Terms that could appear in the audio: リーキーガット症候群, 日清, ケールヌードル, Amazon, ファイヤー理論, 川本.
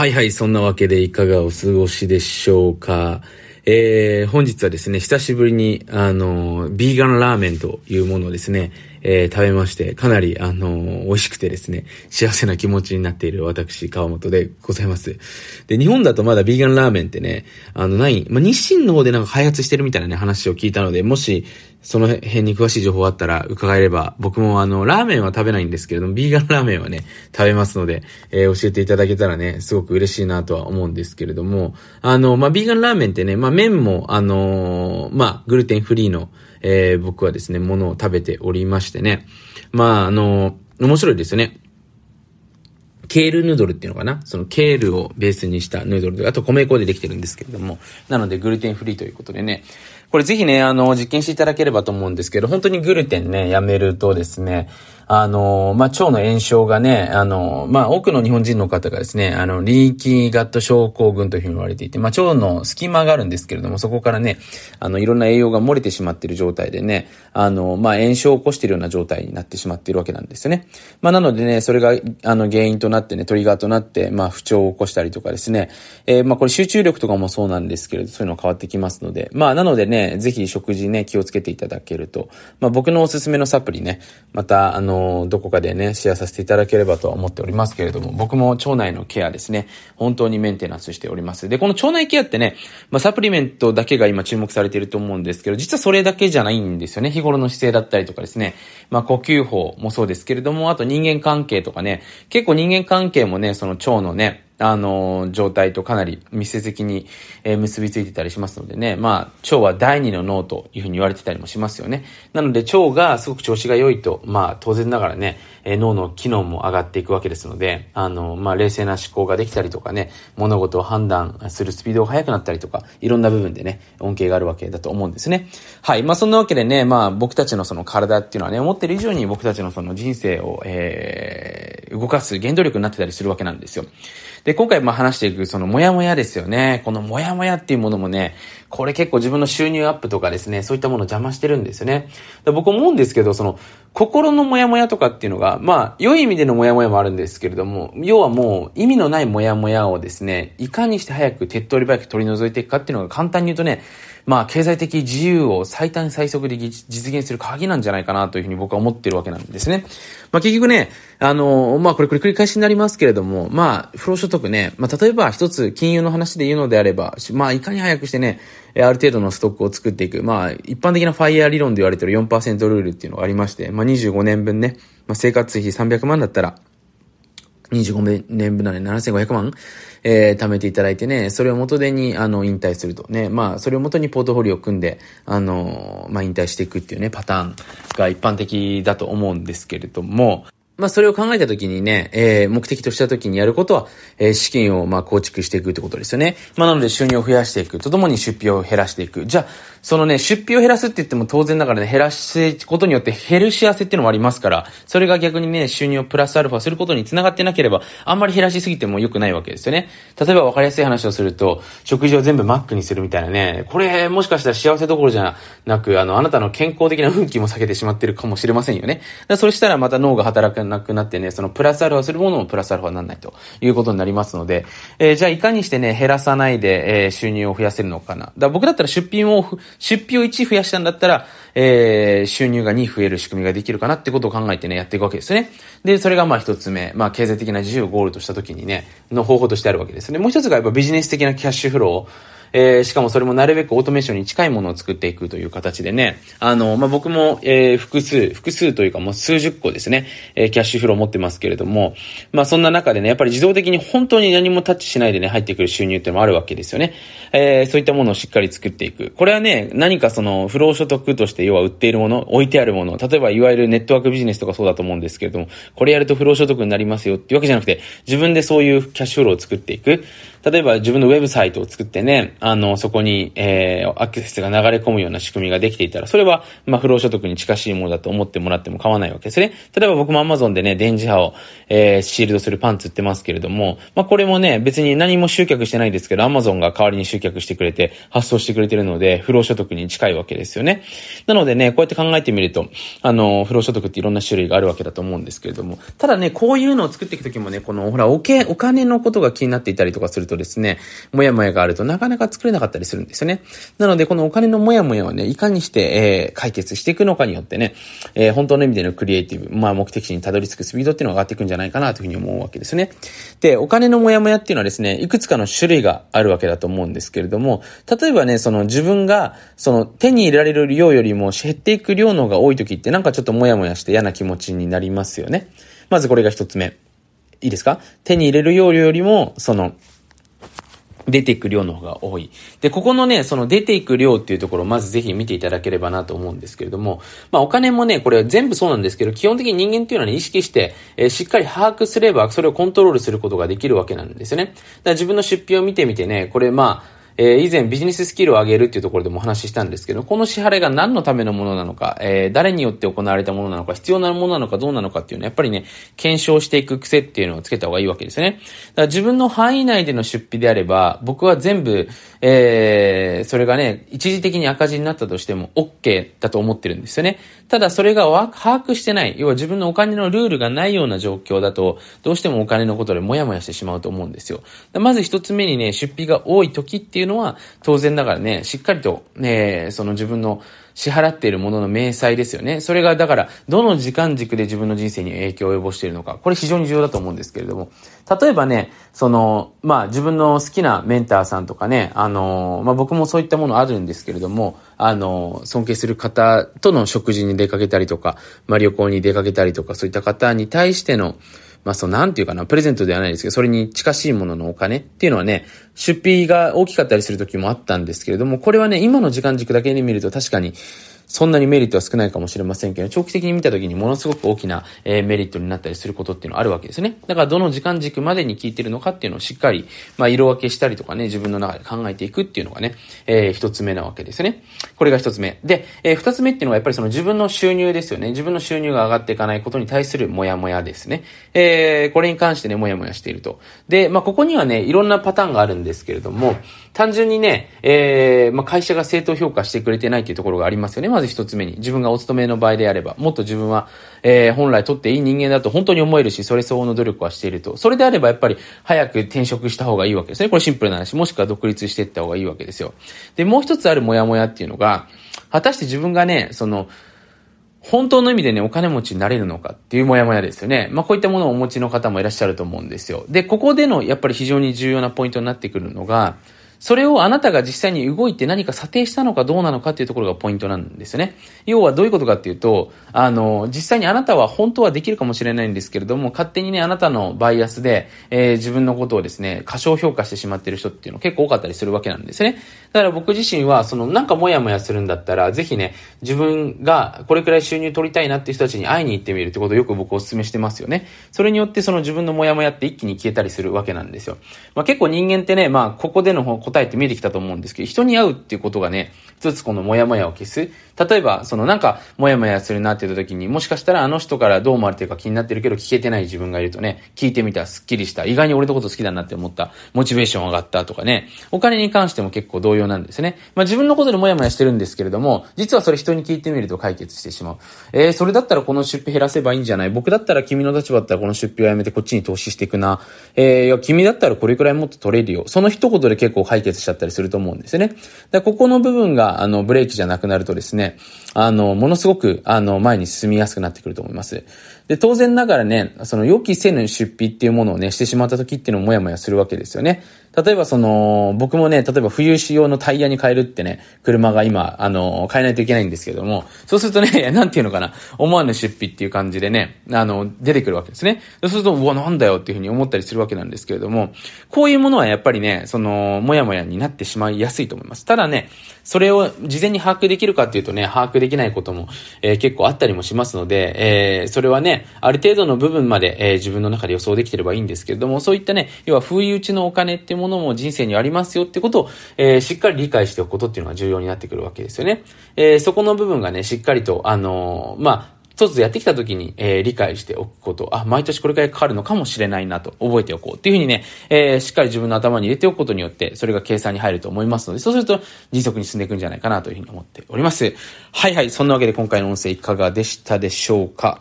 はいはい、そんなわけでいかがお過ごしでしょうか。本日はですね、久しぶりにビーガンラーメンというものをですね、食べまして、かなり美味しくてですね、幸せな気持ちになっている私、川本でございます。で、日本だとまだビーガンラーメンってね、ない、日清の方でなんか開発してるみたいなね、話を聞いたので、もしその辺に詳しい情報があったら伺えれば、僕もラーメンは食べないんですけれども、ビーガンラーメンはね、食べますので、教えていただけたらね、すごく嬉しいなとは思うんですけれども、ビーガンラーメンってね、麺も、グルテンフリーの、僕はですね、ものを食べておりましてね、面白いですよね。ケールヌードルっていうのかな、そのケールをベースにしたヌードルで、あと米粉でできてるんですけれども、なのでグルテンフリーということでね、これぜひね、実験していただければと思うんですけど、本当にグルテンね、やめるとですね、腸の炎症がね、多くの日本人の方がですね、リーキーガット症候群というふうに言われていて、腸の隙間があるんですけれども、そこからね、いろんな栄養が漏れてしまっている状態でね、炎症を起こしているような状態になってしまっているわけなんですよね。なのでね、それが、原因となってね、トリガーとなって、不調を起こしたりとかですね、これ集中力とかもそうなんですけれど、そういうの変わってきますので、なのでね、ぜひ食事ね、気をつけていただけると、僕のおすすめのサプリね、また、どこかでね、シェアさせていただければとは思っておりますけれども、僕も腸内のケアですね、本当にメンテナンスしております。で、この腸内ケアってね、サプリメントだけが今注目されていると思うんですけど、実はそれだけじゃないんですよね。日頃の姿勢だったりとかですね、呼吸法もそうですけれども、あと人間関係とかね、結構人間関係もね、その腸のね、状態とかなり密接に結びついてたりしますのでね、腸は第二の脳というふうに言われてたりもしますよね。なので腸がすごく調子が良いと、当然ながらね、脳の機能も上がっていくわけですので、冷静な思考ができたりとかね、物事を判断するスピードが速くなったりとか、いろんな部分でね、恩恵があるわけだと思うんですね。はい。そんなわけでね、僕たちのその体っていうのはね、思ってる以上に僕たちのその人生を、動かす原動力になってたりするわけなんですよ。で、今回話していくそのモヤモヤですよね。このモヤモヤっていうものもね、これ結構自分の収入アップとかですね、そういったものを邪魔してるんですよね。僕思うんですけど、その心のモヤモヤとかっていうのが、良い意味でのモヤモヤもあるんですけれども、要はもう意味のないモヤモヤをですね、いかにして早く手っ取り早く取り除いていくかっていうのが、簡単に言うとね、経済的自由を最短最速で実現する鍵なんじゃないかなというふうに僕は思ってるわけなんですね。結局ね、これ繰り返しになりますけれども、不労所得ね、例えば一つ金融の話で言うのであれば、いかに早くしてね、ある程度のストックを作っていく。一般的なファイヤー理論で言われてる 4% ルールっていうのがありまして、25年分ね、生活費300万だったら、25年分なので7500万、貯めていただいてね、それを元手に、引退するとね、それを元にポートフォリオを組んで、引退していくっていうね、パターンが一般的だと思うんですけれども、それを考えたときにね、目的としたときにやることは、資金を構築していくってことですよね。なので収入を増やしていくとともに出費を減らしていく。じゃあ、そのね、出費を減らすって言っても当然だからね、減らすことによって減る幸せっていうのもありますから、それが逆にね、収入をプラスアルファすることにつながってなければ、あんまり減らしすぎても良くないわけですよね。例えば分かりやすい話をすると、食事を全部マックにするみたいなね、これもしかしたら幸せどころじゃなく、あなたの健康的な運気も避けてしまってるかもしれませんよね。そしたらまた脳が働くなくなってね、そのプラスアルファするものもプラスアルファにならないということになりますので、じゃあいかにしてね、減らさないで、収入を増やせるのかな。僕だったら出費を1増やしたんだったら、収入が2増える仕組みができるかなってことを考えてね、やっていくわけですよね。で、それが一つ目、経済的な自由をゴールとした時にね、の方法としてあるわけですね。もう一つがやっぱビジネス的なキャッシュフローをしかもそれもなるべくオートメーションに近いものを作っていくという形でね、僕も、複数というかもう数十個ですね、キャッシュフローを持ってますけれども、そんな中でね、やっぱり自動的に本当に何もタッチしないでね、入ってくる収入っていうのもあるわけですよね。そういったものをしっかり作っていく。これはね、何かその不労所得として要は売っているもの、置いてあるもの、例えばいわゆるネットワークビジネスとかそうだと思うんですけれども、これやると不労所得になりますよっていうわけじゃなくて、自分でそういうキャッシュフローを作っていく。例えば自分のウェブサイトを作ってね、そこに、アクセスが流れ込むような仕組みができていたら、それは、不労所得に近しいものだと思ってもらっても構わないわけですね。例えば僕も Amazon でね、電磁波を、シールドするパンツ売ってますけれども、これもね、別に何も集客してないですけど、Amazon が代わりに集客してくれて、発送してくれてるので、不労所得に近いわけですよね。なのでね、こうやって考えてみると、不労所得っていろんな種類があるわけだと思うんですけれども、ただね、こういうのを作っていくときもね、この、お金のことが気になっていたりとかするとですね、もやもやがあるとなかなか作れなかったりするんですよね。なので、このお金のもやもやをね、いかにして、解決していくのかによってね、本当の意味でのクリエイティブ、目的地にたどり着くスピードっていうのが上がっていくんじゃないかなというふうに思うわけですね。で、お金のもやもやっていうのはですね、いくつかの種類があるわけだと思うんですけれども、例えばね、自分が、手に入れられる量よりも減っていく量の方が多い時ってなんかちょっともやもやして嫌な気持ちになりますよね。まずこれが一つ目。いいですか？手に入れる容量よりも、出ていく量の方が多い。で、ここのね、出ていく量っていうところをまずぜひ見ていただければなと思うんですけれども、お金もね、これは全部そうなんですけど、基本的に人間っていうのはね、意識して、しっかり把握すれば、それをコントロールすることができるわけなんですよね。だから自分の出費を見てみてね、これ以前ビジネススキルを上げるっていうところでもお話ししたんですけど、この支払いが何のためのものなのか、誰によって行われたものなのか、必要なものなのかどうなのかっていうのはやっぱりね、検証していく癖っていうのをつけた方がいいわけですよね。だから自分の範囲内での出費であれば、僕は全部、それがね、一時的に赤字になったとしても OK だと思ってるんですよね。ただそれが把握してない、要は自分のお金のルールがないような状況だと、どうしてもお金のことでモヤモヤしてしまうと思うんですよ。まず一つ目にね、出費が多い時っていうのは当然ながらね、しっかりと、自分の支払っているものの明細ですよね。それがだからどの時間軸で自分の人生に影響を及ぼしているのか、これ非常に重要だと思うんですけれども、例えばね、自分の好きなメンターさんとかね、僕もそういったものあるんですけれども、尊敬する方との食事に出かけたりとか、旅行に出かけたりとか、そういった方に対してのなんていうかな、プレゼントではないですけど、それに近しいもののお金っていうのはね、出費が大きかったりする時もあったんですけれども、これはね、今の時間軸だけで見ると確かにそんなにメリットは少ないかもしれませんけど、長期的に見た時にものすごく大きな、メリットになったりすることっていうのはあるわけですね。だからどの時間軸までに効いてるのかっていうのをしっかり、色分けしたりとかね、自分の中で考えていくっていうのがね、一つ目なわけですね。これが一つ目。で、二つ目っていうのはやっぱり自分の収入ですよね。自分の収入が上がっていかないことに対するモヤモヤですね。これに関してね、モヤモヤしていると。で、ここにはね、いろんなパターンがあるんですけれども、単純にね、会社が正当評価してくれてないっていうところがありますよね。まず一つ目に、自分がお勤めの場合であれば、もっと自分は、本来取っていい人間だと本当に思えるし、それ相応の努力はしていると。それであればやっぱり早く転職した方がいいわけですね。これシンプルな話。もしくは独立していった方がいいわけですよ。で、もう一つあるモヤモヤっていうのが、果たして自分がね、本当の意味でね、お金持ちになれるのかっていうモヤモヤですよね。こういったものをお持ちの方もいらっしゃると思うんですよ。で、ここでのやっぱり非常に重要なポイントになってくるのが、それをあなたが実際に動いて何か査定したのかどうなのかっていうところがポイントなんですよね。要はどういうことかっていうと、実際にあなたは本当はできるかもしれないんですけれども、勝手にね、あなたのバイアスで、自分のことをですね、過小評価してしまっている人っていうの結構多かったりするわけなんですね。だから僕自身は、なんかモヤモヤするんだったら、ぜひね、自分がこれくらい収入取りたいなっていう人たちに会いに行ってみるってことをよく僕お勧めしてますよね。それによって自分のモヤモヤって一気に消えたりするわけなんですよ。結構人間ってね、ここでの答えって見えてきたと思うんですけど、人に会うっていうことがね、一つこのモヤモヤを消す。例えば、なんかモヤモヤするなって言った時に、もしかしたらあの人からどう思われてるか気になってるけど聞けてない自分がいるとね、聞いてみた、すっきりした、意外に俺のこと好きだなって思った、モチベーション上がったとかね、お金に関しても結構同様なんですね。自分のことでモヤモヤしてるんですけれども、実はそれ人に聞いてみると解決してしまう。それだったらこの出費減らせばいいんじゃない？僕だったら君の立場だったらこの出費はやめてこっちに投資していくな。いや君だったらこれくらいもっと取れるよ。その一言で結構解決しちゃったりすると思うんですよね。だここの部分がブレーキじゃなくなるとですね、ものすごく前に進みやすくなってくると思います。で当然ながらね、予期せぬ出費っていうものをねしてしまった時っていうのもモヤモヤするわけですよね。例えば僕もね、例えば冬仕様のタイヤに変えるってね、車が今変えないといけないんですけども、そうするとね、なんていうのかな、思わぬ出費っていう感じでね、出てくるわけですね。そうするとうわなんだよっていうふうに思ったりするわけなんですけれども、こういうものはやっぱりね、モヤモヤになってしまいやすいと思います。ただね、それを事前に把握できるかっていうとね、把握できないことも、結構あったりもしますので、それはね。ね、ある程度の部分まで、自分の中で予想できてればいいんですけれども、そういったね、要は不意打ちのお金っていうものも人生にありますよってことを、しっかり理解しておくことっていうのが重要になってくるわけですよね。そこの部分がね、しっかりと、一つやってきた時に、理解しておくこと、毎年これくらいかかるのかもしれないなと覚えておこうっていうふうにね、しっかり自分の頭に入れておくことによって、それが計算に入ると思いますので、そうすると迅速に進んでいくんじゃないかなというふうに思っております。はいはい、そんなわけで今回の音声いかがでしたでしょうか。